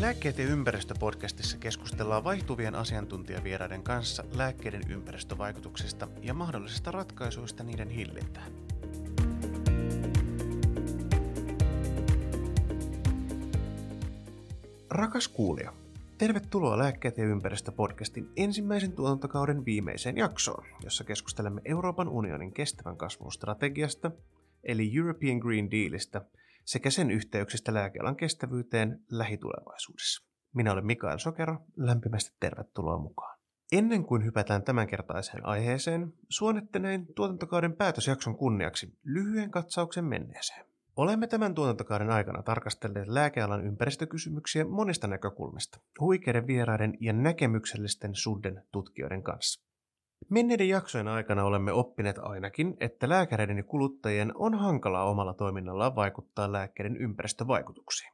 Lääkkeet ja ympäristöpodcastissa keskustellaan vaihtuvien asiantuntijavieraiden kanssa lääkkeiden ympäristövaikutuksista ja mahdollisista ratkaisuista niiden hillintään. Rakas kuulija, tervetuloa Lääkkeet ja ympäristöpodcastin ensimmäisen tuotantokauden viimeiseen jaksoon, jossa keskustelemme Euroopan unionin kestävän kasvun strategiasta, eli European Green Dealista, sekä sen yhteyksistä lääkealan kestävyyteen lähitulevaisuudessa. Minä olen Mikael Sokero, lämpimästi tervetuloa mukaan. Ennen kuin hypätään tämänkertaiseen aiheeseen, suonitteleen tuotantokauden päätösjakson kunniaksi lyhyen katsauksen menneeseen. Olemme tämän tuotantokauden aikana tarkastelleet lääkealan ympäristökysymyksiä monista näkökulmista, huikeiden vieraiden ja näkemyksellisten SUDDEn tutkijoiden kanssa. Menneiden jaksojen aikana olemme oppineet ainakin, että lääkäreiden ja kuluttajien on hankalaa omalla toiminnallaan vaikuttaa lääkkeiden ympäristövaikutuksiin.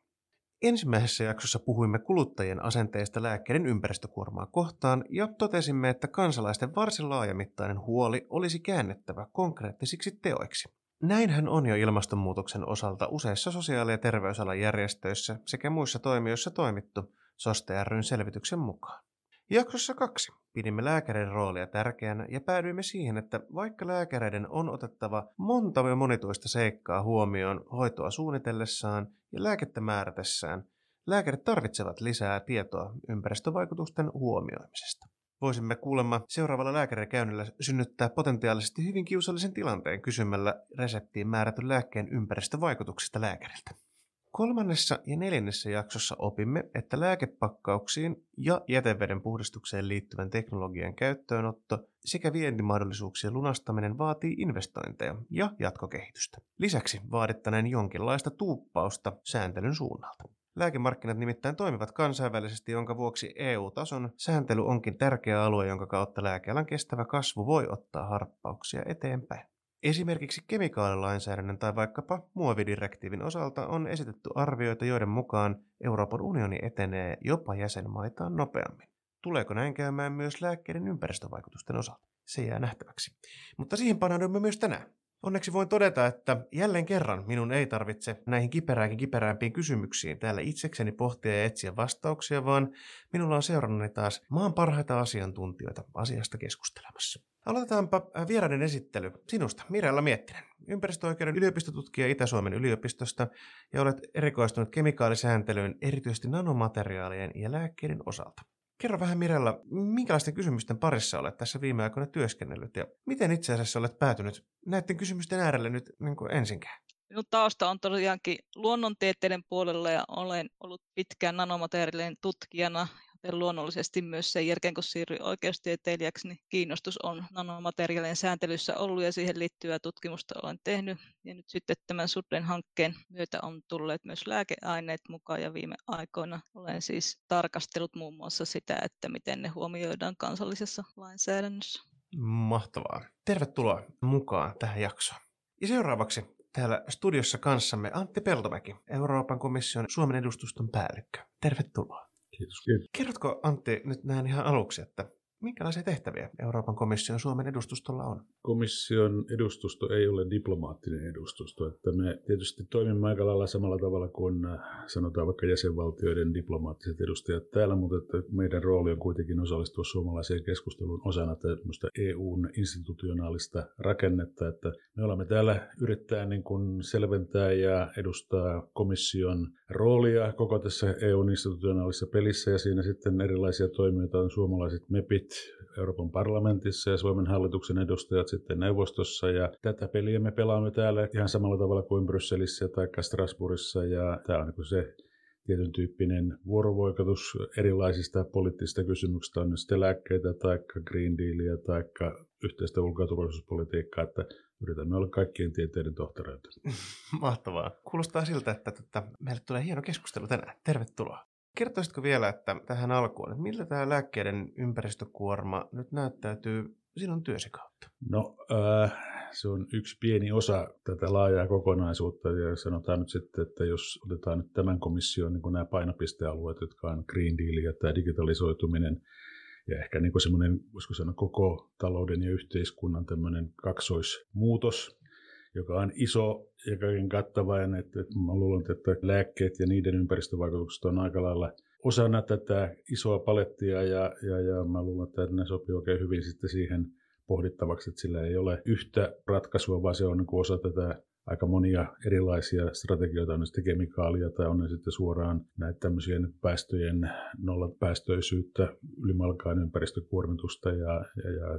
Ensimmäisessä jaksossa puhuimme kuluttajien asenteista lääkkeiden ympäristökuormaa kohtaan ja totesimme, että kansalaisten varsin laajamittainen huoli olisi käännettävä konkreettisiksi teoiksi. Näinhän on jo ilmastonmuutoksen osalta useissa sosiaali- ja terveysalan järjestöissä sekä muissa toimijoissa toimittu SOSTEryn selvityksen mukaan. Jaksossa 2 pidimme lääkäreiden roolia tärkeänä ja päädyimme siihen, että vaikka lääkäreiden on otettava monta ja monitoista seikkaa huomioon hoitoa suunnitellessaan ja lääkettä määrätessään, lääkärit tarvitsevat lisää tietoa ympäristövaikutusten huomioimisesta. Voisimme kuulemma seuraavalla lääkärikäynnillä synnyttää potentiaalisesti hyvin kiusallisen tilanteen kysymällä reseptiin määrätyn lääkkeen ympäristövaikutuksista lääkäriltä. Kolmannessa ja neljännessä jaksossa opimme, että lääkepakkauksiin ja jäteveden puhdistukseen liittyvän teknologian käyttöönotto sekä vientimahdollisuuksien lunastaminen vaatii investointeja ja jatkokehitystä. Lisäksi vaadittaneen jonkinlaista tuuppausta sääntelyn suunnalta. Lääkemarkkinat nimittäin toimivat kansainvälisesti, jonka vuoksi EU-tason sääntely onkin tärkeä alue, jonka kautta lääkealan kestävä kasvu voi ottaa harppauksia eteenpäin. Esimerkiksi kemikaalilainsäädännön tai vaikkapa muovidirektiivin osalta on esitetty arvioita, joiden mukaan Euroopan unioni etenee jopa jäsenmaitaan nopeammin. Tuleeko näin käymään myös lääkkeiden ympäristövaikutusten osalta? Se jää nähtäväksi. Mutta siihen paneudumme myös tänään. Onneksi voin todeta, että jälleen kerran minun ei tarvitse näihin kiperämpiin kysymyksiin täällä itsekseni pohtia ja etsiä vastauksia, vaan minulla on seurannani taas maan parhaita asiantuntijoita asiasta keskustelemassa. Aloitetaanpa vieraiden esittely sinusta, Mirella Miettinen, ympäristöoikeuden yliopistotutkija Itä-Suomen yliopistosta ja olet erikoistunut kemikaalisääntelyyn erityisesti nanomateriaalien ja lääkkeiden osalta. Kerro vähän Mirella, minkälaisten kysymysten parissa olet tässä viime aikoina työskennellyt ja miten itse asiassa olet päätynyt näiden kysymysten äärelle nyt niin kuin ensinkään? Minun tausta on tosiaankin luonnontieteiden puolella ja olen ollut pitkään nanomateriaalien tutkijana. Luonnollisesti myös sen jälkeen, kun siirryin oikeustieteilijäksi, niin kiinnostus on nanomateriaalien sääntelyssä ollut ja siihen liittyvää tutkimusta olen tehnyt. Ja nyt sitten tämän SUDDEn hankkeen myötä on tulleet myös lääkeaineet mukaan ja viime aikoina olen siis tarkastellut muun muassa sitä, että miten ne huomioidaan kansallisessa lainsäädännössä. Mahtavaa. Tervetuloa mukaan tähän jaksoon. Ja seuraavaksi täällä studiossa kanssamme Antti Peltomäki, Euroopan komission Suomen edustuston päällikkö. Tervetuloa. Kiitos. Kerrotko Antti nyt näin ihan aluksi, että minkälaisia tehtäviä Euroopan komission Suomen edustustolla on? Komission edustusto ei ole diplomaattinen edustusto. Että me tietysti toimimme aika lailla samalla tavalla kuin sanotaan vaikka jäsenvaltioiden diplomaattiset edustajat täällä, mutta että meidän rooli on kuitenkin osallistua suomalaiseen keskusteluun osana tämmöistä EUn institutionaalista rakennetta. Että me olemme täällä yrittää niin kuin selventää ja edustaa komission roolia koko tässä EUn institutionaalisessa pelissä ja siinä sitten erilaisia toimijoita on suomalaiset MEPit Euroopan parlamentissa ja Suomen hallituksen edustajat sitten neuvostossa ja tätä peliä me pelaamme täällä ihan samalla tavalla kuin Brysselissä tai Strasbourgissa ja tämä on niin kuin se tietyn tyyppinen vuorovaikutus erilaisista poliittisista kysymyksistä on sitten lääkkeitä tai Green Dealia tai yhteistä ulko- ja turvallisuuspolitiikkaa, että yritämme olla kaikkien tieteiden tohtoreita. Mahtavaa. Kuulostaa siltä, että meille tulee hieno keskustelu tänään. Tervetuloa. Kertoisitko vielä, että tähän alkuun, että miltä tämä lääkkeiden ympäristökuorma nyt näyttäytyy sinun työsi kautta? No, se on yksi pieni osa tätä laajaa kokonaisuutta ja sanotaan nyt sitten, että jos otetaan nyt tämän komission niin kuin nämä painopistealueet, jotka on Green Deal ja tämä digitalisoituminen ja ehkä niin kuin semmoinen, voisiko sanoa, koko talouden ja yhteiskunnan tämmöinen kaksoismuutos, joka on iso ja kaiken kattava. Ja mä luulen, että lääkkeet ja niiden ympäristövaikutukset on aika lailla osana tätä isoa palettia. Ja mä luulen, että ne sopii oikein hyvin sitten siihen pohdittavaksi, että sillä ei ole yhtä ratkaisua, vaan se on niin kuin osa tätä aika monia erilaisia strategioita, on ne sitten kemikaalia tai on ne sitten suoraan näitä tämmöisiä päästöjen nollapäästöisyyttä, ylimalkaan ympäristökuormitusta ja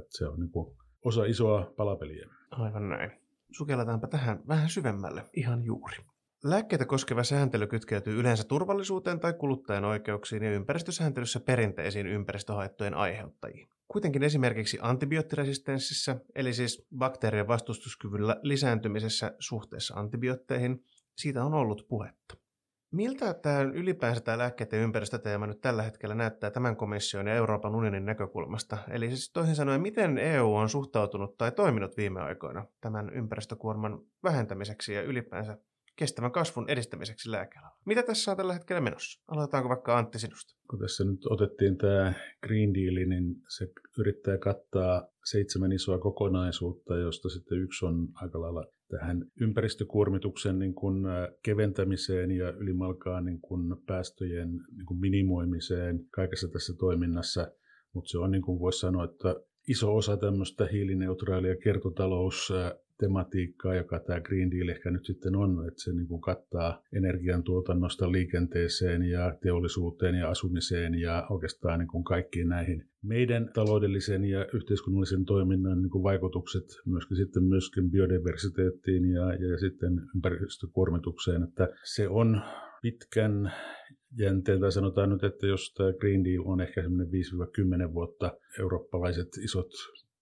se on niin kuin osa isoa palapeliä. Aivan näin. Sukelletaanpa tähän vähän syvemmälle ihan juuri. Lääkkeitä koskeva sääntely kytkeytyy yleensä turvallisuuteen tai kuluttajan oikeuksiin ja ympäristösääntelyssä perinteisiin ympäristöhaittojen aiheuttajiin. Kuitenkin esimerkiksi antibioottiresistenssissä, eli siis bakteerien vastustuskyvyllä lisääntymisessä suhteessa antibiootteihin, siitä on ollut puhetta. Miltä tämä ylipäänsä tämä lääkkeiden ympäristöteema nyt tällä hetkellä näyttää tämän komission ja Euroopan unionin näkökulmasta? Eli siis toisin sanoen, miten EU on suhtautunut tai toiminut viime aikoina tämän ympäristökuorman vähentämiseksi ja ylipäänsä kestävän kasvun edistämiseksi lääkealalla? Mitä tässä on tällä hetkellä menossa? Aloitetaanko vaikka Antti sinusta? Kun tässä nyt otettiin tämä Green Deal, niin se yrittää kattaa 7 isoa kokonaisuutta, josta sitten yksi on aika lailla tähän ympäristökuormituksen niin kuin keventämiseen ja ylimalkaan niin kuin päästöjen niin kuin minimoimiseen kaikessa tässä toiminnassa. Mutta se on, niin kuin voisi sanoa, että iso osa tämmöistä hiilineutraalia kiertotaloustematiikkaa, joka tämä Green Deal ehkä nyt sitten on, että se niin kuin kattaa energiantuotannosta liikenteeseen ja teollisuuteen ja asumiseen ja oikeastaan niin kuin kaikkiin näihin meidän taloudellisen ja yhteiskunnallisen toiminnan niin kuin vaikutukset myöskin biodiversiteettiin ja sitten ympäristökuormitukseen, että se on pitkän jänteen, tai sanotaan nyt, että jos tämä Green Deal on ehkä semmoinen 5-10 vuotta, eurooppalaiset isot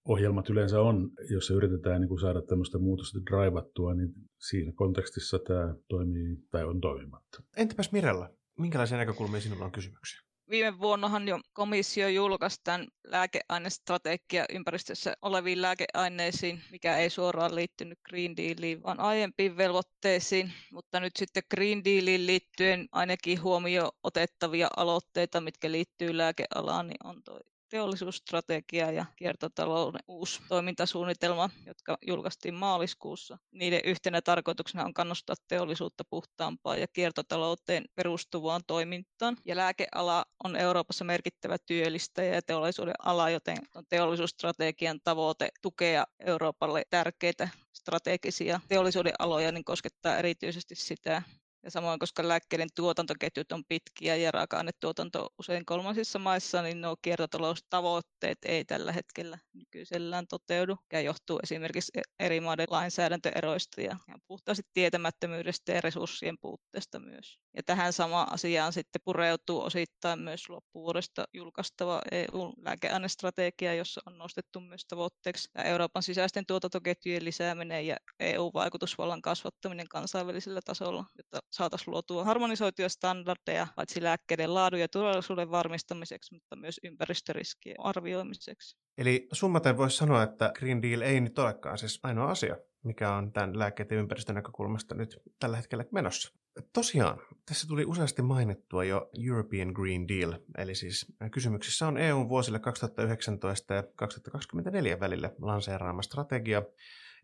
ohjelmat yleensä on, jos se yritetään niin kuin saada tämmöistä muutosta draivattua, niin siinä kontekstissa tämä toimii tai on toimimatta. Entäpäs Mirella, minkälaisia näkökulmia sinulla on kysymyksiä? Viime vuonnahan jo komissio julkaisi tämän lääkeainestrategia ympäristössä oleviin lääkeaineisiin, mikä ei suoraan liittynyt Green Dealiin, vaan aiempiin velvoitteisiin. Mutta nyt sitten Green Dealiin liittyen ainakin huomioon otettavia aloitteita, mitkä liittyy lääkealaan, niin on tuo teollisuusstrategia ja kiertotalouden uusi toimintasuunnitelma, jotka julkaistiin maaliskuussa. Niiden yhtenä tarkoituksena on kannustaa teollisuutta puhtaampaan ja kiertotalouteen perustuvaan toimintaan. Ja lääkeala on Euroopassa merkittävä työllistäjä ja teollisuuden ala, joten on teollisuusstrategian tavoite tukea Euroopalle tärkeitä strategisia teollisuuden aloja, niin koskettaa erityisesti sitä. Ja samoin, koska lääkkeiden tuotantoketjut on pitkiä ja raaka-ainetuotanto usein kolmansissa maissa, niin nuo kiertotaloustavoitteet ei tällä hetkellä nykyisellään toteudu, mikä johtuu esimerkiksi eri maiden lainsäädäntöeroista ja puhtaasti tietämättömyydestä ja resurssien puutteesta myös. Ja tähän samaan asiaan sitten pureutuu osittain myös loppuvuodesta julkaistava EU-lääkeainestrategia, jossa on nostettu myös tavoitteeksi Euroopan sisäisten tuotantoketjujen lisääminen ja EU-vaikutusvallan kasvattaminen kansainvälisellä tasolla, jotta saataisiin luotua harmonisoituja standardeja paitsi lääkkeiden laadun ja turvallisuuden varmistamiseksi, mutta myös ympäristöriskien arvioimiseksi. Eli summaten voisi sanoa, että Green Deal ei nyt olekaan siis ainoa asia, mikä on tämän lääkkeiden ympäristönäkökulmasta nyt tällä hetkellä menossa. Tosiaan, tässä tuli useasti mainittua jo European Green Deal, eli siis kysymyksessä on EU:n vuosille 2019 ja 2024 välillä lanseeraama strategia,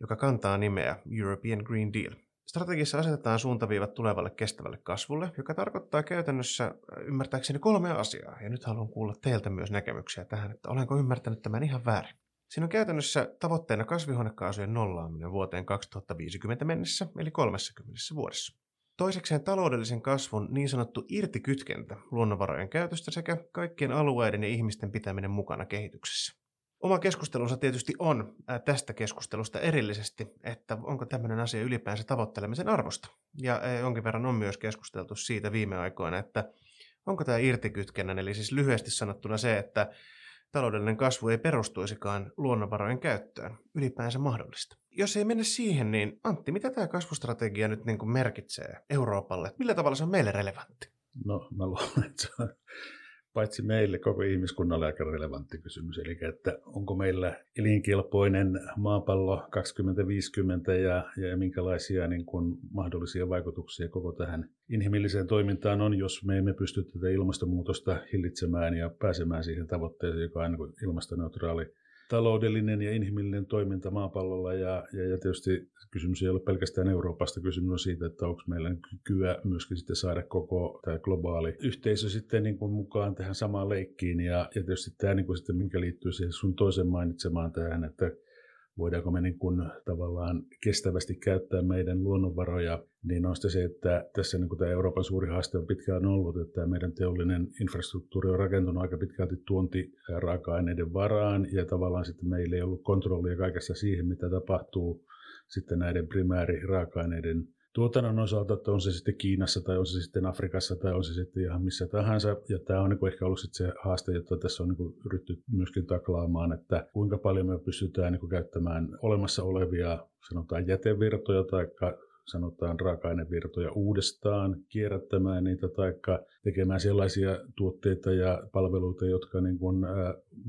joka kantaa nimeä European Green Deal. Strategiassa asetetaan suuntaviivat tulevalle kestävälle kasvulle, joka tarkoittaa käytännössä ymmärtääkseni 3 asiaa, ja nyt haluan kuulla teiltä myös näkemyksiä tähän, että olenko ymmärtänyt tämän ihan väärin. Siinä on käytännössä tavoitteena kasvihuonekaasujen nollaaminen vuoteen 2050 mennessä, eli 30 vuodessa. Toisekseen taloudellisen kasvun niin sanottu irtikytkentä luonnonvarojen käytöstä sekä kaikkien alueiden ja ihmisten pitäminen mukana kehityksessä. Oma keskustelunsa tietysti on tästä keskustelusta erillisesti, että onko tämmöinen asia ylipäänsä tavoittelemisen arvosta. Ja jonkin verran on myös keskusteltu siitä viime aikoina, että onko tämä irtikytkennän, eli siis lyhyesti sanottuna se, että taloudellinen kasvu ei perustuisikaan luonnonvarojen käyttöön, ylipäänsä mahdollista. Jos ei mennä siihen, niin Antti, mitä tämä kasvustrategia nyt niin kuin merkitsee Euroopalle? Millä tavalla se on meille relevantti? No, mä luulen, että se on paitsi meille koko ihmiskunnalle aika relevantti kysymys. Eli että onko meillä elinkelpoinen maapallo 2050 ja minkälaisia niin kuin mahdollisia vaikutuksia koko tähän inhimilliseen toimintaan on, jos me emme pysty tätä ilmastonmuutosta hillitsemään ja pääsemään siihen tavoitteeseen, joka on niin kuin ilmastoneutraali taloudellinen ja inhimillinen toiminta maapallolla ja tietysti kysymys ei ole pelkästään Euroopasta, kysymys on siitä, että onko meillä kykyä myöskin sitten saada koko tämä globaali yhteisö sitten niin kuin mukaan tähän samaan leikkiin ja tietysti tämä niin kuin sitten minkä liittyy siihen sun toisen mainitsemaan tähän, että voidaanko me niin kuin tavallaan kestävästi käyttää meidän luonnonvaroja, niin on sitten se, että tässä niin kuin tämä Euroopan suuri haaste on pitkään ollut, että meidän teollinen infrastruktuuri on rakentunut aika pitkälti tuontiraaka-aineiden varaan, ja tavallaan sitten meillä ei ollut kontrollia kaikessa siihen, mitä tapahtuu sitten näiden primääriraaka-aineiden tuotannon osalta, että on se sitten Kiinassa tai on se sitten Afrikassa tai on se sitten ihan missä tahansa. Ja tämä on niin kuin ehkä ollut sitten se haaste, jota tässä on niin kuin yritetty myöskin taklaamaan, että kuinka paljon me pystytään niin kuin käyttämään olemassa olevia sanotaan jätevirtoja tai sanotaan raaka-ainevirtoja uudestaan, kierrättämään niitä tai tekemään sellaisia tuotteita ja palveluita, jotka niin kuin,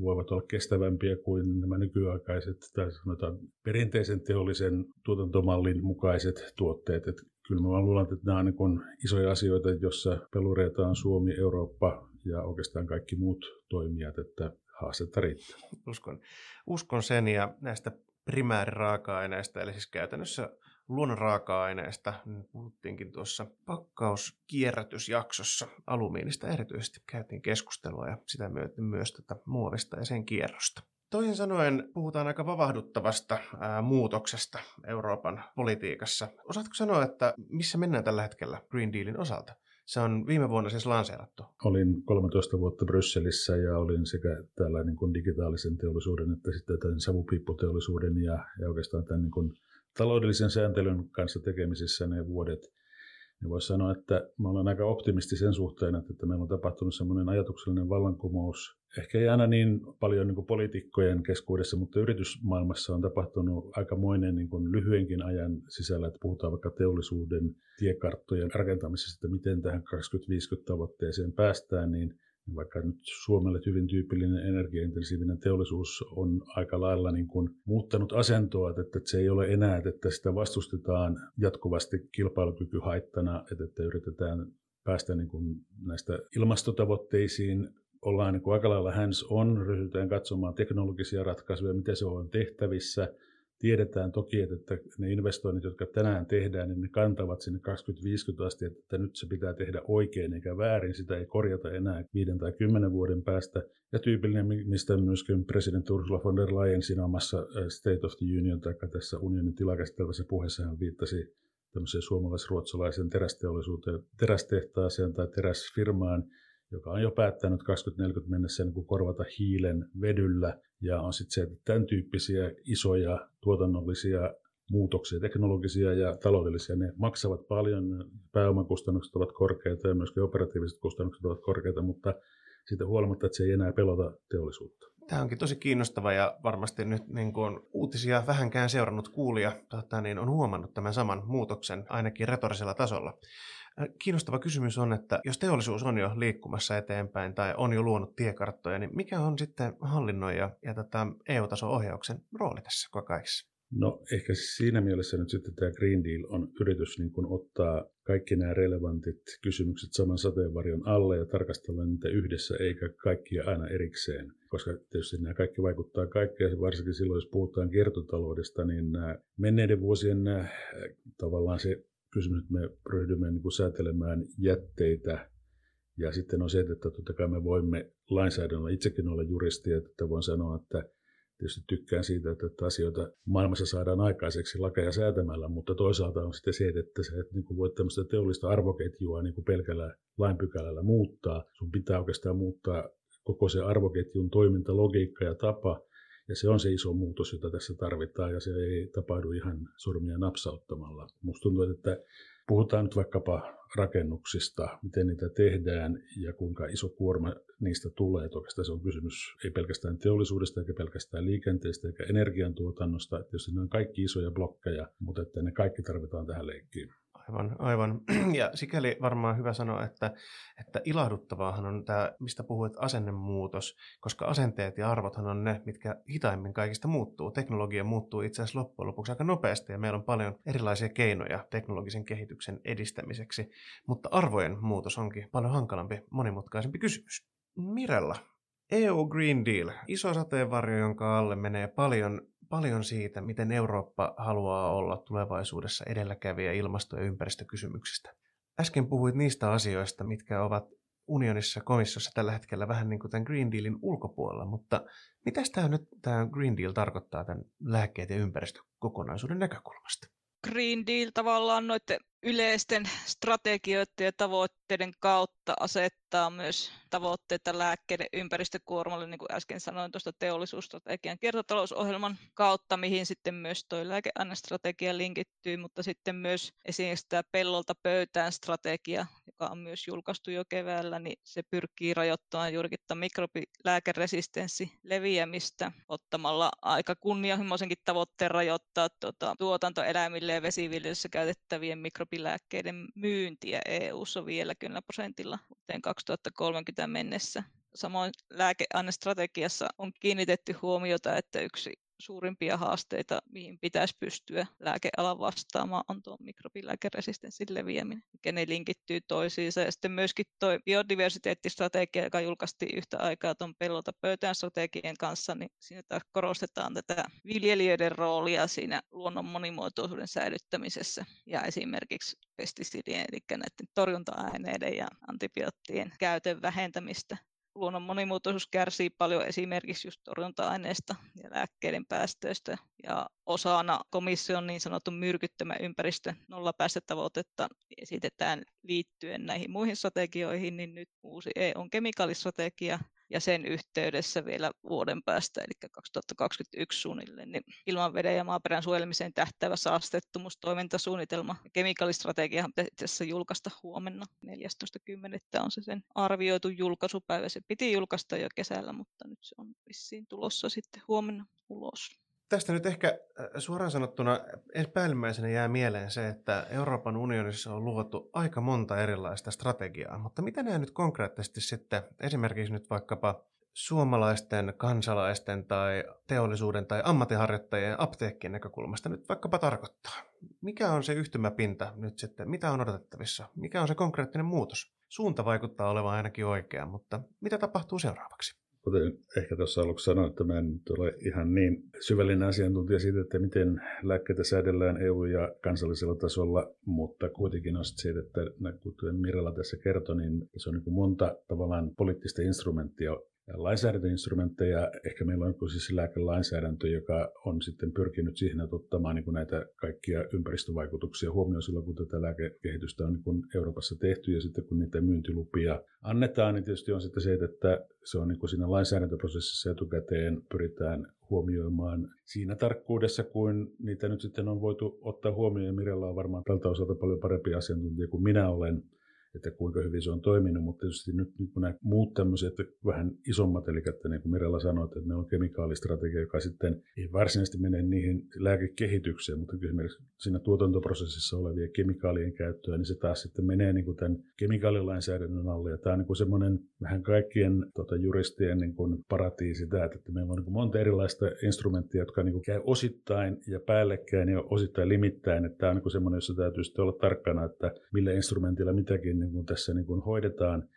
voivat olla kestävämpiä kuin nämä nykyaikaiset tai sanotaan perinteisen teollisen tuotantomallin mukaiset tuotteet. Et kyllä mä luulen, että nämä on niin kuin isoja asioita, joissa pelureita on Suomi, Eurooppa ja oikeastaan kaikki muut toimijat, että haastetta riittää. Uskon sen ja näistä primääriraaka-aineista, eli siis käytännössä luonnon raaka-aineista, niin puhuttiinkin tuossa pakkauskierrätysjaksossa, alumiinista erityisesti käytiin keskustelua ja sitä myöten myös tätä muovista ja sen kierrosta. Toisin sanoen puhutaan aika vavahduttavasta muutoksesta Euroopan politiikassa. Osaatko sanoa, että missä mennään tällä hetkellä Green Dealin osalta? Se on viime vuonna siis lanseerattu. Olin 13 vuotta Brysselissä ja olin sekä täällä niin kuin digitaalisen teollisuuden että sitten tämän savupiipputeollisuuden ja oikeastaan tämän niin kuin taloudellisen sääntelyn kanssa tekemisissä ne vuodet. Ja voisi sanoa, että mä olen aika optimisti sen suhteen, että meillä on tapahtunut semmoinen ajatuksellinen vallankumous. Ehkä ei aina niin paljon niin kuin poliitikkojen keskuudessa, mutta yritysmaailmassa on tapahtunut aikamoinen niin kuin lyhyenkin ajan sisällä, että puhutaan vaikka teollisuuden tiekarttojen rakentamisesta, että miten tähän 2050-tavoitteeseen päästään, niin vaikka nyt Suomelle hyvin tyypillinen energiaintensiivinen teollisuus on aika lailla niin kuin muuttanut asentoa, että se ei ole enää, että sitä vastustetaan jatkuvasti kilpailukykyhaittana, että yritetään päästä niin kuin näistä ilmastotavoitteisiin. Ollaan niin kuin aika lailla hands on, ryhdytään katsomaan teknologisia ratkaisuja, miten se on tehtävissä. Tiedetään toki, että ne investoinnit, jotka tänään tehdään, niin ne kantavat sinne 2050 asti, että nyt se pitää tehdä oikein eikä väärin. Sitä ei korjata enää 5 tai 10 vuoden päästä. Ja tyypillinen, mistä myöskin presidentti Ursula von der Leyen siinä omassa State of the Union, tai tässä unionin tilakäsittelevässä puheessa hän viittasi tämmöiseen suomalais-ruotsalaisen terästeollisuuteen, terästehtaaseen tai teräsfirmaan, joka on jo päättänyt 2040 mennessä niin kuin korvata hiilen vedyllä. Ja on sitten se, että tämän tyyppisiä isoja tuotannollisia muutoksia, teknologisia ja taloudellisia, ne maksavat paljon. Pääomakustannukset ovat korkeita ja myöskin operatiiviset kustannukset ovat korkeita, mutta siitä huolimatta, että se ei enää pelota teollisuutta. Tämä onkin tosi kiinnostava ja varmasti nyt niin kuin uutisia vähänkään seurannut kuulija niin on huomannut tämän saman muutoksen ainakin retorisella tasolla. Kiinnostava kysymys on, että jos teollisuus on jo liikkumassa eteenpäin tai on jo luonut tiekarttoja, niin mikä on sitten hallinnoija ja tätä EU-tason ohjauksen rooli tässä kaikessa? No ehkä siinä mielessä nyt sitten tämä Green Deal on yritys niin kuin ottaa kaikki nämä relevantit kysymykset saman sateenvarjon alle ja tarkastella niitä yhdessä eikä kaikkia aina erikseen. Koska tietysti nämä kaikki vaikuttaa kaikkeen, varsinkin silloin jos puhutaan kiertotaloudesta, niin nämä menneiden vuosien tavallaan se kysymys, että me ryhdymme niin kuin säätelemään jätteitä ja sitten on se, että totta kai me voimme lainsäädännöllä itsekin olla juristia, että voin sanoa, että tietysti tykkään siitä, että asioita maailmassa saadaan aikaiseksi lakeja säätämällä, mutta toisaalta on sitten se, että sä et niin kuin voi tämmöistä teollista arvoketjua niin kuin pelkällä lainpykälällä muuttaa. Sun pitää oikeastaan muuttaa koko se arvoketjun toimintalogiikka ja tapa. Ja se on se iso muutos, jota tässä tarvitaan, ja se ei tapahdu ihan sormia napsauttamalla. Musta tuntuu, että puhutaan nyt vaikkapa rakennuksista, miten niitä tehdään ja kuinka iso kuorma niistä tulee. Oikeastaan se on kysymys ei pelkästään teollisuudesta, eikä pelkästään liikenteestä, eikä energiantuotannosta. Tietysti ne on kaikki isoja blokkeja, mutta että ne kaikki tarvitaan tähän leikkiin. Aivan. Ja sikäli varmaan hyvä sanoa, että ilahduttavaahan on tämä, mistä puhuit, asennemuutos, koska asenteet ja arvothan on ne, mitkä hitaimmin kaikista muuttuu. Teknologia muuttuu itse asiassa loppujen lopuksi aika nopeasti ja meillä on paljon erilaisia keinoja teknologisen kehityksen edistämiseksi, mutta arvojen muutos onkin paljon hankalampi, monimutkaisempi kysymys. Mirella, EU Green Deal, iso sateenvarjo, jonka alle menee paljon siitä, miten Eurooppa haluaa olla tulevaisuudessa edelläkävijä ilmasto- ja ympäristökysymyksistä. Äsken puhuit niistä asioista, mitkä ovat unionissa, komissiossa tällä hetkellä vähän niin kuin tämän Green Dealin ulkopuolella, mutta mitä tämä Green Deal tarkoittaa tämän lääkkeet- ja ympäristökokonaisuuden näkökulmasta? Green Deal tavallaan noiden yleisten strategioiden ja tavoitteiden kautta asettaa myös tavoitteita lääkkeiden ympäristökuormalle, niin kuin äsken sanoin tuosta teollisuusstrategian kiertotalousohjelman kautta, mihin sitten myös tuo lääkeainestrategia linkittyy, mutta sitten myös esimerkiksi tämä pellolta pöytään strategia, joka on myös julkaistu jo keväällä, niin se pyrkii rajoittamaan juurikin tämän mikrobilääkeresistenssi leviämistä ottamalla aika kunnianhimoisenkin tavoitteen rajoittaa tuotantoeläimille ja vesiviljelyssä käytettävien mikrobilääkkeiden myyntiä EU:ssa vielä 10% vuoteen 2030 mennessä. Samoin lääkeainestrategiassa on kiinnitetty huomiota, että yksi suurimpia haasteita, mihin pitäisi pystyä lääkealan vastaamaan, on tuo mikrobilääkeresistenssin leviäminen, mikä ne linkittyy toisiinsa. Ja sitten myöskin tuo biodiversiteettistrategia, joka julkaistiin yhtä aikaa tuon pellolta pöytään strategian kanssa, niin siinä korostetaan tätä viljelijöiden roolia siinä luonnon monimuotoisuuden säilyttämisessä ja esimerkiksi pestisidien, eli näiden torjunta-aineiden ja antibioottien käytön vähentämistä. Luonnon monimuotoisuus kärsii paljon esimerkiksi just torjunta-aineista ja lääkkeiden päästöistä. Ja osana komission niin sanottu myrkyttömän ympäristö nollapäästötavoitetta esitetään liittyen näihin muihin strategioihin, niin nyt uusi EU:n kemikaalistrategia ja sen yhteydessä vielä vuoden päästä, eli 2021 suunnilleen, niin ilmanveden ja maaperän suojelmiseen tähtäävä saastettomuustoimintasuunnitelma. Kemikaalistrategiahan itse asiassa julkaista huomenna. 14.10. on se sen arvioitu julkaisupäivä. Se piti julkaista jo kesällä, mutta nyt se on vissiin tulossa sitten huomenna ulos. Tästä nyt ehkä suoraan sanottuna päällimmäisenä jää mieleen se, että Euroopan unionissa on luotu aika monta erilaista strategiaa, mutta mitä nämä nyt konkreettisesti sitten esimerkiksi nyt vaikkapa suomalaisten, kansalaisten tai teollisuuden tai ammattiharjoittajien ja apteekkien näkökulmasta nyt vaikkapa tarkoittaa? Mikä on se yhtymäpinta nyt sitten? Mitä on odotettavissa? Mikä on se konkreettinen muutos? Suunta vaikuttaa olevan ainakin oikea, mutta mitä tapahtuu seuraavaksi? Kuten ehkä tuossa aluksi sanoin, että mä en nyt ole ihan niin syvällinen asiantuntija siitä, että miten lääkkeitä säädellään EU- ja kansallisella tasolla, mutta kuitenkin on siitä, että kuten Mirella tässä kertoi, niin se on niin monta tavallaan poliittista instrumenttia, lainsäädäntöinstrumentteja. Ehkä meillä on siis lääkelainsäädäntö, joka on sitten pyrkinyt siihen, että ottamaan niin näitä kaikkia ympäristövaikutuksia huomioon silloin, kun tätä lääkekehitystä on niin Euroopassa tehty, ja sitten kun niitä myyntilupia annetaan, niin tietysti on sitten se, että se on niin siinä lainsäädäntöprosessissa etukäteen pyritään huomioimaan siinä tarkkuudessa, kuin niitä nyt sitten on voitu ottaa huomioon, ja Mirella on varmaan tältä osalta paljon parempi asiantuntija kuin minä olen, että kuinka hyvin se on toiminut, mutta tietysti nyt kun nämä muut tämmöiset vähän isommat, eli että niin kuin Mirella sanoi, että ne on kemikaalistrategia, joka sitten ei varsinaisesti mene niihin lääkekehitykseen, mutta esimerkiksi siinä tuotantoprosessissa olevien kemikaalien käyttöä, niin se taas sitten menee niin kuin tämän kemikaalilainsäädännön alle, ja tämä on niin kuin semmoinen vähän kaikkien juristien niin kuin paratiisi tämä, että meillä on niin kuin monta erilaista instrumenttia, jotka niin kuin käy osittain ja päällekkäin ja osittain limittäin, että tämä on niin kuin semmoinen, jossa täytyy sitten olla tarkkana, että millä instrumentilla mitäkin niin kuin tässä niin kuin hoidetaan.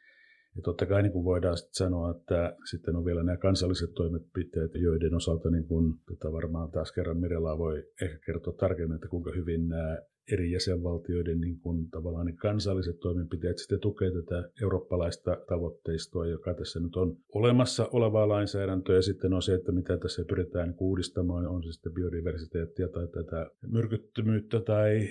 Ja totta kai niin kuin voidaan sitten sanoa, että sitten on vielä nämä kansalliset toimenpiteet, joiden osalta niin kuin, varmaan taas kerran Mirella voi ehkä kertoa tarkemmin, että kuinka hyvin nämä eri jäsenvaltioiden niin kuin, tavallaan ne kansalliset toimenpiteet sitten tukee tätä eurooppalaista tavoitteistoa, joka tässä nyt on olemassa olevaa lainsäädäntöä, ja sitten on se, että mitä tässä pyritään uudistamaan, on se sitten biodiversiteettia tai tätä myrkyttömyyttä tai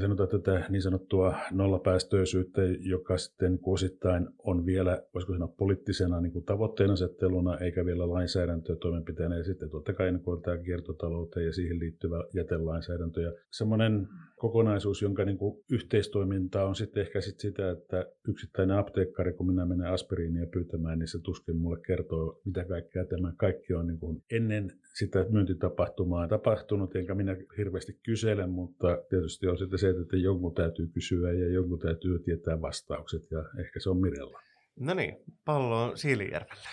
sanotaan tätä niin sanottua nollapäästöisyyttä, joka sitten osittain on vielä, voisiko sanoa, poliittisena niin kuin tavoitteenasetteluna, eikä vielä lainsäädäntöä toimenpiteenä, ja sitten totta kai niin on tämä kiertotalouteen ja siihen liittyvä jätelainsäädäntö, ja semmoinen kokonaisuus, jonka niin kuin yhteistoiminta on sitten ehkä sitä, että yksittäinen apteekkari, kun minä menen aspiriinia pyytämään, niin se tuskin mulle kertoo, mitä kaikkea tämä kaikki on niin kuin ennen sitä myyntitapahtumaa tapahtunut, enkä minä hirveästi kysele, mutta tietysti on sitten se, että jonkun täytyy kysyä ja jonkun täytyy tietää vastaukset, ja ehkä se on Mirella. No niin, pallo on Siilijärvellä.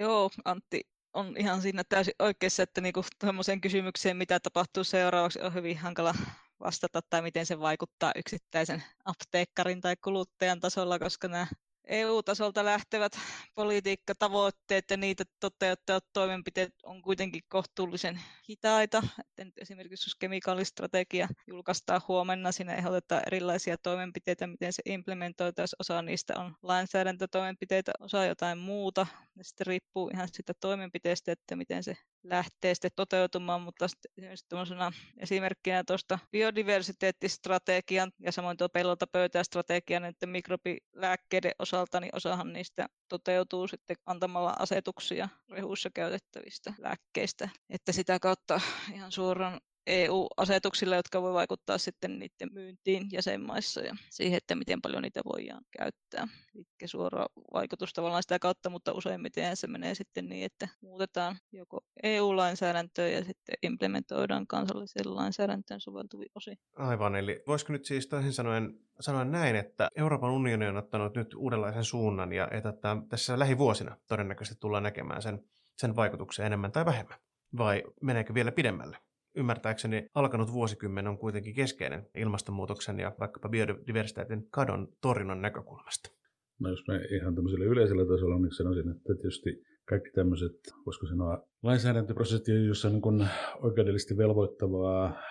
Joo, Antti on ihan siinä täysin oikeassa, että niinku tuommoiseen kysymykseen, mitä tapahtuu seuraavaksi, on hyvin hankala vastata tai miten se vaikuttaa yksittäisen apteekkarin tai kuluttajan tasolla, koska nämä EU-tasolta lähtevät politiikkatavoitteet ja niitä toteuttavat toimenpiteet on kuitenkin kohtuullisen hitaita. Että nyt esimerkiksi jos kemikaalistrategia julkaistaan huomenna, siinä ehdotetaan erilaisia toimenpiteitä, miten se implementoitaisiin. Osa niistä on lainsäädäntötoimenpiteitä, osa jotain muuta. Ja sitten riippuu ihan sitä toimenpiteestä, että miten se lähtee sitten toteutumaan, mutta sitten esimerkkinä tuosta biodiversiteettistrategian ja samoin tuo pellolta pöytää-strategian näiden mikrobilääkkeiden osalta, niin osahan niistä toteutuu sitten antamalla asetuksia rehuissa käytettävistä lääkkeistä, että sitä kautta ihan suoraan EU-asetuksilla, jotka voi vaikuttaa sitten niiden myyntiin jäsenmaissa ja siihen, että miten paljon niitä voidaan käyttää. Eli suora vaikutus tavallaan sitä kautta, mutta useimmiten se menee sitten niin, että muutetaan joko EU-lainsäädäntöön ja sitten implementoidaan kansalliseen lainsäädäntöön soveltuviin osiin. Aivan, eli voisiko nyt siis toisin sanoen näin, että Euroopan unioni on ottanut nyt uudenlaisen suunnan ja että tässä lähivuosina todennäköisesti tullaan näkemään sen vaikutuksia enemmän tai vähemmän, vai meneekö vielä pidemmälle? Ymmärtääkseni alkanut vuosikymmen on kuitenkin keskeinen ilmastonmuutoksen ja vaikkapa biodiversiteetin kadon torjunnan näkökulmasta. No jos me ihan tämmöisellä yleisellä tasolla onneksi sanoisin, että tietysti kaikki tämmöiset, voisiko sanoa, lainsäädäntöprosessit, jossa on niin kuin oikeudellisesti velvoittavaa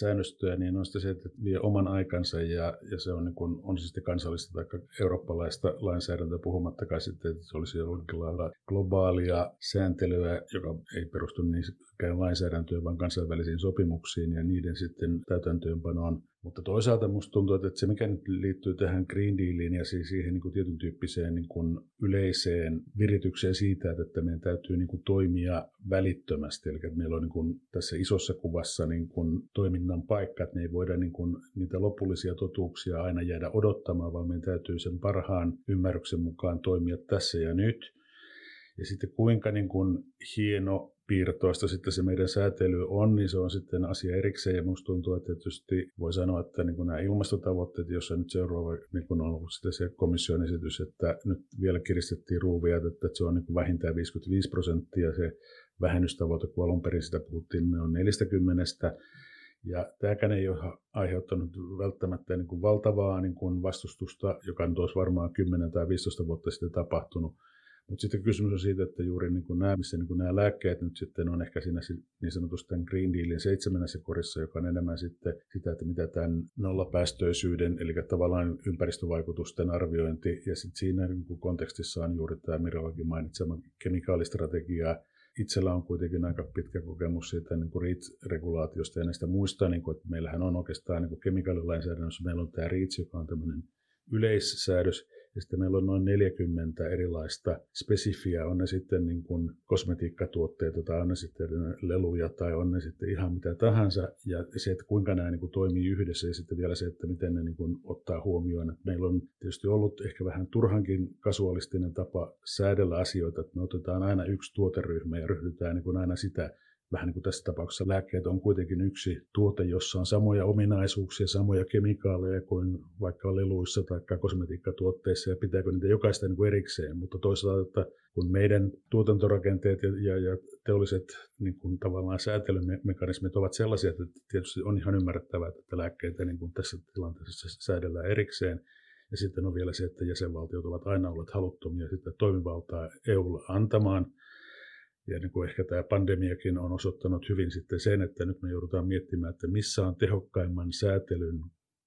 säännöstöä, niin on sitä se, että vie oman aikansa ja se on, niin kuin, on se sitten kansallista tai eurooppalaista lainsäädäntöä, puhumattakaan sitten, että se olisi jollakin lailla globaalia sääntelyä, joka ei perustu niinkään lainsäädäntöön, vaan kansainvälisiin sopimuksiin ja niiden sitten täytäntöönpanoon. Mutta toisaalta musta tuntuu, että se mikä nyt liittyy tähän Green Dealiin ja siihen niin kuin tietyn tyyppiseen niin kuin yleiseen viritykseen siitä, että meidän täytyy niin kuin toimia välittömästi. Eli että meillä on niin kuin tässä isossa kuvassa niin kuin toiminnan paikka, että me ei voida niin kuin niitä lopullisia totuuksia aina jäädä odottamaan, vaan meidän täytyy sen parhaan ymmärryksen mukaan toimia tässä ja nyt. Ja sitten kuinka niin kuin hieno piirtoista sitten se meidän säätely on, niin se on sitten asia erikseen. Ja minusta tuntuu, että tietysti voi sanoa, että niin kuin nämä ilmastotavoitteet, jossa nyt seuraava niin kuin on ollut sitä se komission esitys, että nyt vielä kiristettiin ruuvia, että se on niin kuin vähintään 55% se vähennystavoite, kun alun perin sitä puhuttiin, ne on 40%. Ja tämäkään ei ole aiheuttanut välttämättä niin kuin valtavaa niin kuin vastustusta, joka nyt olisi varmaan 10 tai 15 vuotta sitten tapahtunut. Mutta sitten kysymys on siitä, että juuri niin kuin nämä, missä niin kuin nämä lääkkeet nyt sitten on ehkä siinä niin sanotusti tämän Green Dealin 7. korissa, joka on enemmän sitten sitä, että mitä tämän nollapäästöisyyden, eli tavallaan ympäristövaikutusten arviointi, ja sitten siinä niin kuin kontekstissa on juuri tämä Mirellakin mainitsema kemikaalistrategia. Itsellä on kuitenkin aika pitkä kokemus siitä niin kuin REACH-regulaatiosta ja näistä muista, niin kuin, että meillähän on oikeastaan niin kuin kemikaalilainsäädännössä, meillä on tämä REACH, joka on tämmöinen yleissäädös, ja sitten meillä on noin 40 erilaista spesifiä, on ne sitten niin kuin kosmetiikkatuotteita tai on ne sitten leluja tai on ne sitten ihan mitä tahansa. Ja se, että kuinka nämä niin kuin toimii yhdessä ja sitten vielä se, että miten ne niin kuin ottaa huomioon. Että meillä on tietysti ollut ehkä vähän turhankin kasuaalistinen tapa säädellä asioita, että me otetaan aina yksi tuoteryhmä ja ryhdytään niin kuin aina sitä. Vähän niin kuin tässä tapauksessa lääkkeet on kuitenkin yksi tuote, jossa on samoja ominaisuuksia, samoja kemikaaleja kuin vaikka leluissa tai kosmetiikkatuotteissa ja pitääkö niitä jokaista niin kuin erikseen. Mutta toisaalta, että kun meidän tuotantorakenteet ja teolliset niin kuin tavallaan säätelymekanismit ovat sellaisia, että tietysti on ihan ymmärrettävää, että lääkkeitä niin kuin tässä tilanteessa säädellään erikseen. Ja sitten on vielä se, että jäsenvaltiot ovat aina olleet haluttomia sitä toimivaltaa EUlle antamaan. Ja niin kuin ehkä tämä pandemiakin on osoittanut hyvin sitten sen, että nyt me joudutaan miettimään, että missä on tehokkaimman säätelyn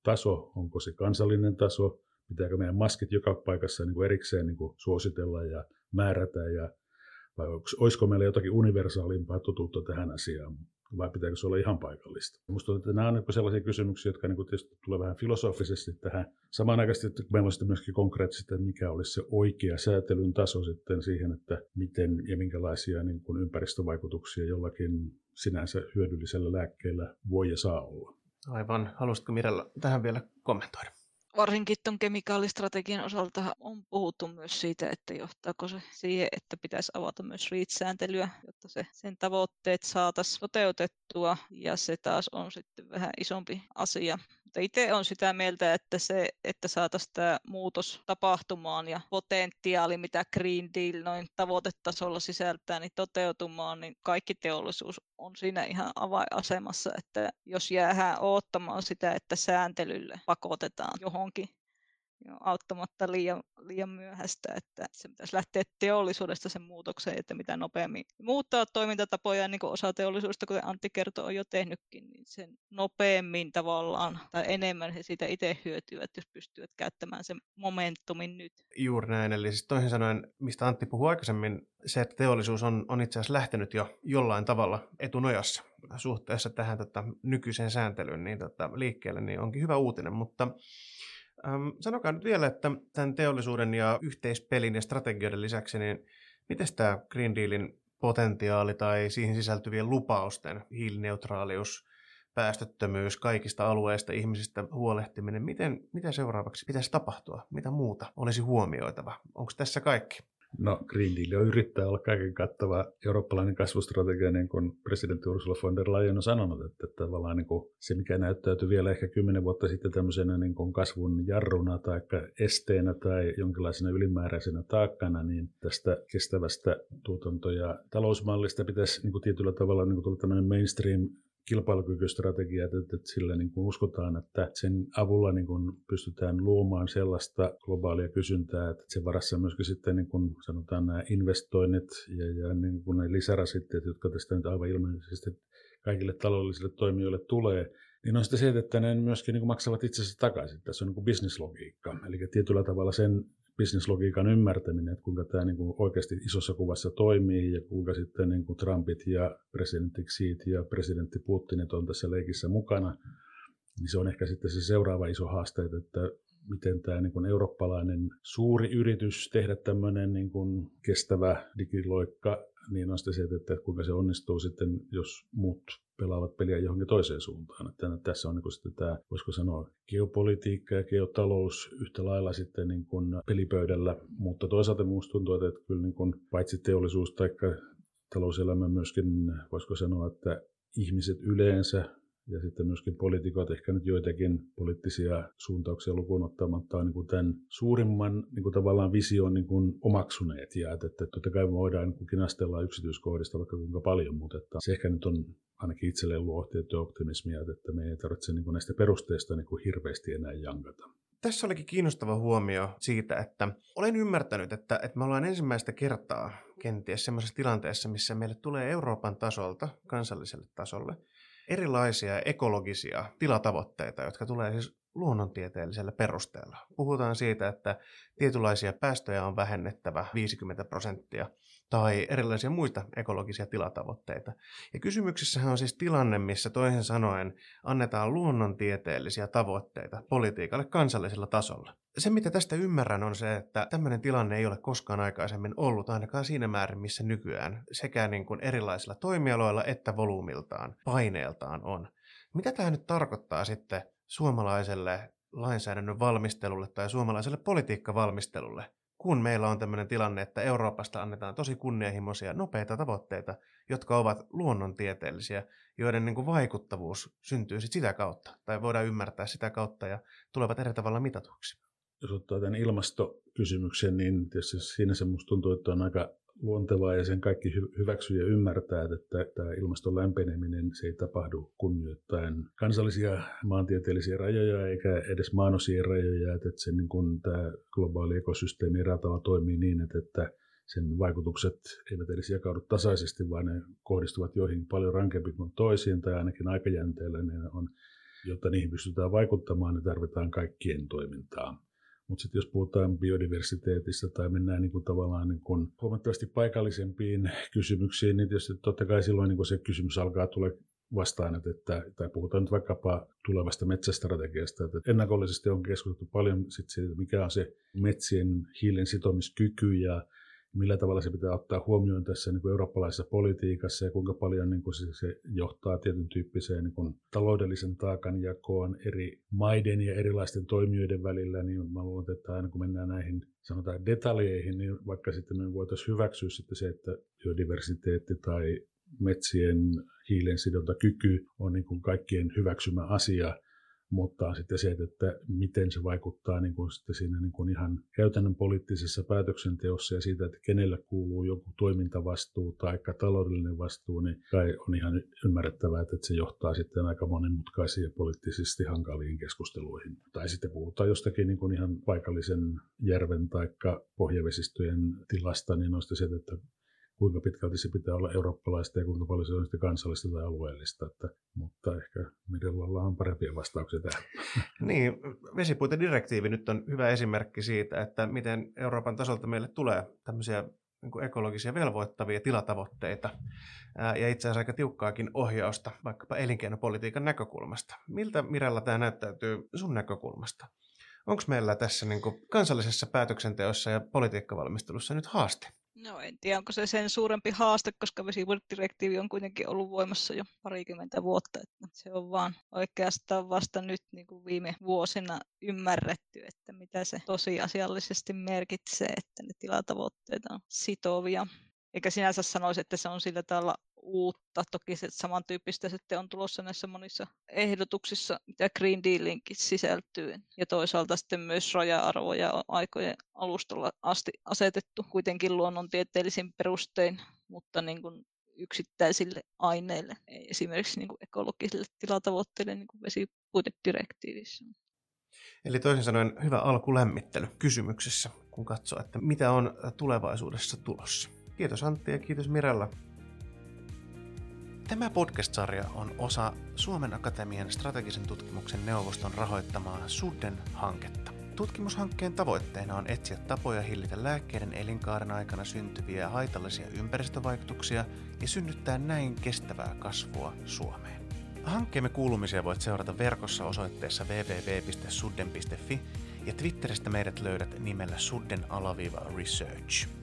taso, onko se kansallinen taso, pitääkö meidän maskit joka paikassa niin kuin erikseen niin kuin suositella ja määrätä, ja, vai olisiko meillä jotakin universaalimpaa totuutta tähän asiaan, vai pitääkö se olla ihan paikallista. Minusta nämä on sellaisia kysymyksiä, jotka niin kuin tietysti tulee vähän filosofisesti tähän. Samanaikaisesti, että meillä on sitten myöskin konkreettisesti, että mikä olisi se oikea säätelyn taso sitten siihen, että miten ja minkälaisia niin kuin ympäristövaikutuksia jollakin sinänsä hyödyllisellä lääkkeellä voi ja saa olla. Aivan. Haluaisitko Mirella tähän vielä kommentoida? Varsinkin tuon kemikaalistrategian osalta on puhuttu myös siitä, että johtaako se siihen, että pitäisi avata myös REACH-sääntelyä, jotta sen tavoitteet saataisiin toteutettua, ja se taas on sitten vähän isompi asia. Mutta itse olen sitä mieltä, että se, että saataisiin tämä muutos tapahtumaan ja potentiaali, mitä Green Deal noin tavoitetasolla sisältää, niin toteutumaan, niin kaikki teollisuus on siinä ihan avainasemassa, että jos jäädään odottamaan sitä, että sääntelylle pakotetaan johonkin, auttamatta liian myöhäistä, että se pitäisi lähteä teollisuudesta sen muutokseen, että mitä nopeammin muuttaa toimintatapoja, niin kuin osa teollisuudesta, kuten Antti kertoo, on jo tehnytkin, niin sen nopeammin tavallaan tai enemmän he siitä itse hyötyvät, jos pystyvät käyttämään sen momentumin nyt. Juuri näin, eli siis toisin sanoen, mistä Antti puhui aikaisemmin, se, että teollisuus on itse asiassa lähtenyt jo jollain tavalla etunojassa suhteessa tähän nykyiseen sääntelyyn niin, liikkeelle, niin onkin hyvä uutinen, mutta sanokaa nyt vielä, että tämän teollisuuden ja yhteispelin ja strategioiden lisäksi, niin miten tämä Green Dealin potentiaali tai siihen sisältyvien lupausten hiilineutraalius, päästöttömyys, kaikista alueista, ihmisistä huolehtiminen, mitä seuraavaksi pitäisi tapahtua? Mitä muuta olisi huomioitava? Onko tässä kaikki? No, Green Deal yrittää olla kaiken kattava eurooppalainen kasvustrategia, niin kuin presidentti Ursula von der Leyen on sanonut, että tavallaan niin kuin se, mikä näyttäytyi vielä ehkä 10 vuotta sitten tämmöisenä niin kuin kasvun jarruna tai esteenä tai jonkinlaisena ylimääräisenä taakkana, niin tästä kestävästä tuotanto- ja talousmallista pitäisi niin kuin tietyllä tavalla niin kuin tulla tämmöinen mainstream kilpailukykystrategia, että sillä niin kuin uskotaan, että sen avulla niin kuin pystytään luomaan sellaista globaalia kysyntää, että sen varassa myöskin sitten niin kuin sanotaan nämä investoinnit ja niin kuin ne lisärasitteet, jotka tästä nyt aivan ilmeisesti kaikille taloudellisille toimijoille tulee, niin on sitten se, että ne myöskin niin kuin maksavat itsensä takaisin. Tässä on niin kuin bisnislogiikka, eli tietyllä tavalla sen bisnislogiikan ymmärtäminen, että kuinka tämä niin kuin oikeasti isossa kuvassa toimii ja kuinka sitten niin kuin Trumpit ja presidentti Xi ja presidentti Putinit on tässä leikissä mukana, niin se on ehkä sitten se seuraava iso haaste, että miten tämä niin kuin eurooppalainen suuri yritys tehdä tämmöinen niin kuin kestävä digiloikka, niin on sitten se, että kuinka se onnistuu sitten, jos muut pelaavat peliä johonkin toiseen suuntaan. Että tässä on niin kuin sitten tämä, voisiko sanoa, geopolitiikka ja geotalous yhtä lailla sitten niin kuin pelipöydällä, mutta toisaalta minusta tuntuu, että kyllä niin kuin paitsi teollisuus tai talouselämä myöskin, voisiko sanoa, että ihmiset yleensä ja sitten myöskin poliitikot, ehkä nyt joitakin poliittisia suuntauksia lukuun ottamatta, on niin tämän suurimman niin tavallaan vision niin omaksuneet. Ja että totta kai me voidaan niin kinastella yksityiskohdista vaikka kuinka paljon, mutta että se ehkä nyt on ainakin itselleen luo tiettyä optimismia, että me ei tarvitse niin näistä perusteista niin hirveästi enää jankata. Tässä olikin kiinnostava huomio siitä, että olen ymmärtänyt, että me ollaan ensimmäistä kertaa kenties sellaisessa tilanteessa, missä meille tulee Euroopan tasolta kansalliselle tasolle erilaisia ekologisia tilatavoitteita, jotka tulee siis luonnontieteellisellä perusteella. Puhutaan siitä, että tietynlaisia päästöjä on vähennettävä 50% tai erilaisia muita ekologisia tilatavoitteita. Ja kysymyksessähän on siis tilanne, missä toisin sanoen annetaan luonnontieteellisiä tavoitteita politiikalle kansallisella tasolla. Se, mitä tästä ymmärrän, on se, että tämmöinen tilanne ei ole koskaan aikaisemmin ollut, ainakaan siinä määrin, missä nykyään sekä niin kuin erilaisilla toimialoilla että volyymiltaan, paineeltaan on. Mitä tämä nyt tarkoittaa sitten suomalaiselle lainsäädännön valmistelulle tai suomalaiselle politiikkavalmistelulle, kun meillä on tämmöinen tilanne, että Euroopasta annetaan tosi kunnianhimoisia, nopeita tavoitteita, jotka ovat luonnontieteellisiä, joiden niin kuin vaikuttavuus syntyy sitä kautta, tai voidaan ymmärtää sitä kautta ja tulevat eri tavalla mitatuksi. Jos ottaa tämän ilmastokysymyksen, niin tietysti siinä se musta tuntuu, että on aika luontevaa ja sen kaikki hyväksyy ja ymmärtää, että tämä ilmaston lämpeneminen se ei tapahdu kunnioittain kansallisia maantieteellisiä rajoja eikä edes maanosien rajoja, että se, niin kun tämä globaali ekosysteemi ratalla toimii niin, että sen vaikutukset eivät edes jakaudu tasaisesti, vaan ne kohdistuvat joihin paljon rankempi kuin toisiin tai ainakin aikajänteellä ne on, jotta niihin pystytään vaikuttamaan, niin tarvitaan kaikkien toimintaa. Mutta sitten jos puhutaan biodiversiteetistä tai mennään niinku tavallaan niinku huomattavasti paikallisempiin kysymyksiin, niin tietysti totta kai silloin niinku se kysymys alkaa tulla vastaan, että tai puhutaan nyt vaikkapa tulevasta metsästrategiasta. Että ennakollisesti on keskusteltu paljon sit siitä, mikä on se metsien hiilen sitomiskyky ja millä tavalla se pitää ottaa huomioon tässä niin kuin eurooppalaisessa politiikassa ja kuinka paljon niin kuin se johtaa tietyn tyyppiseen niin kuin taloudellisen taakanjakoon eri maiden ja erilaisten toimijoiden välillä, niin mä luulen, että aina kun mennään näihin sanotaan detaljeihin, niin vaikka sitten me voitaisiin hyväksyä sitten se, että biodiversiteetti tai metsien hiilen sidontakyky on niin kuin kaikkien hyväksymä asia, Mutta sitten se, että miten se vaikuttaa niin kuin sitten siinä niin kuin ihan käytännön poliittisessa päätöksenteossa ja siitä, että kenellä kuuluu joku toimintavastuu tai taloudellinen vastuu, niin kai on ihan ymmärrettävää, että se johtaa sitten aika monimutkaisiin ja poliittisesti hankaliin keskusteluihin. Tai sitten puhutaan jostakin niin kuin ihan paikallisen järven tai pohjavesistöjen tilasta, niin on se, että kuinka pitkälti se pitää olla eurooppalaista ja kuinka paljon se on sitä kansallista tai alueellista. Mutta ehkä Mirellalla on parempia vastauksia tähän. Niin, vesipuitedirektiivi nyt on hyvä esimerkki siitä, että miten Euroopan tasolta meille tulee tämmöisiä niin kuin ekologisia velvoittavia tilatavoitteita ja itse asiassa aika tiukkaakin ohjausta vaikkapa elinkeinopolitiikan näkökulmasta. Miltä Mirella tämä näyttäytyy sun näkökulmasta? Onko meillä tässä niin kuin kansallisessa päätöksenteossa ja politiikkavalmistelussa nyt haaste? No en tiedä, onko se sen suurempi haaste, koska vesipuitedirektiivi on kuitenkin ollut voimassa jo parikymmentä vuotta. Että se on vaan oikeastaan vasta nyt niin kuin viime vuosina ymmärretty, että mitä se tosiasiallisesti merkitsee, että ne tilatavoitteet on sitovia. Eikä sinänsä sanoisi, että se on sillä tavalla uutta. Toki se samantyyppistä sitten on tulossa näissä monissa ehdotuksissa, mitä Green Dealinkin sisältyy. Ja toisaalta sitten myös raja-arvoja on aikojen alustalla asti asetettu kuitenkin luonnontieteellisin perustein, mutta niin kuin yksittäisille aineille, esimerkiksi niin kuin ekologisille tilatavoitteille niin kuin vesipuitedirektiivissä. Eli toisin sanoen hyvä alkulämmittely kysymyksessä, kun katsoo, että mitä on tulevaisuudessa tulossa. Kiitos Antti ja kiitos Mirella. Tämä podcast-sarja on osa Suomen Akatemian strategisen tutkimuksen neuvoston rahoittamaa SUDDEN-hanketta. Tutkimushankkeen tavoitteena on etsiä tapoja hillitä lääkkeiden elinkaaren aikana syntyviä haitallisia ympäristövaikutuksia ja synnyttää näin kestävää kasvua Suomeen. Hankkeemme kuulumisia voit seurata verkossa osoitteessa www.sudden.fi ja Twitteristä meidät löydät nimellä sudden-research.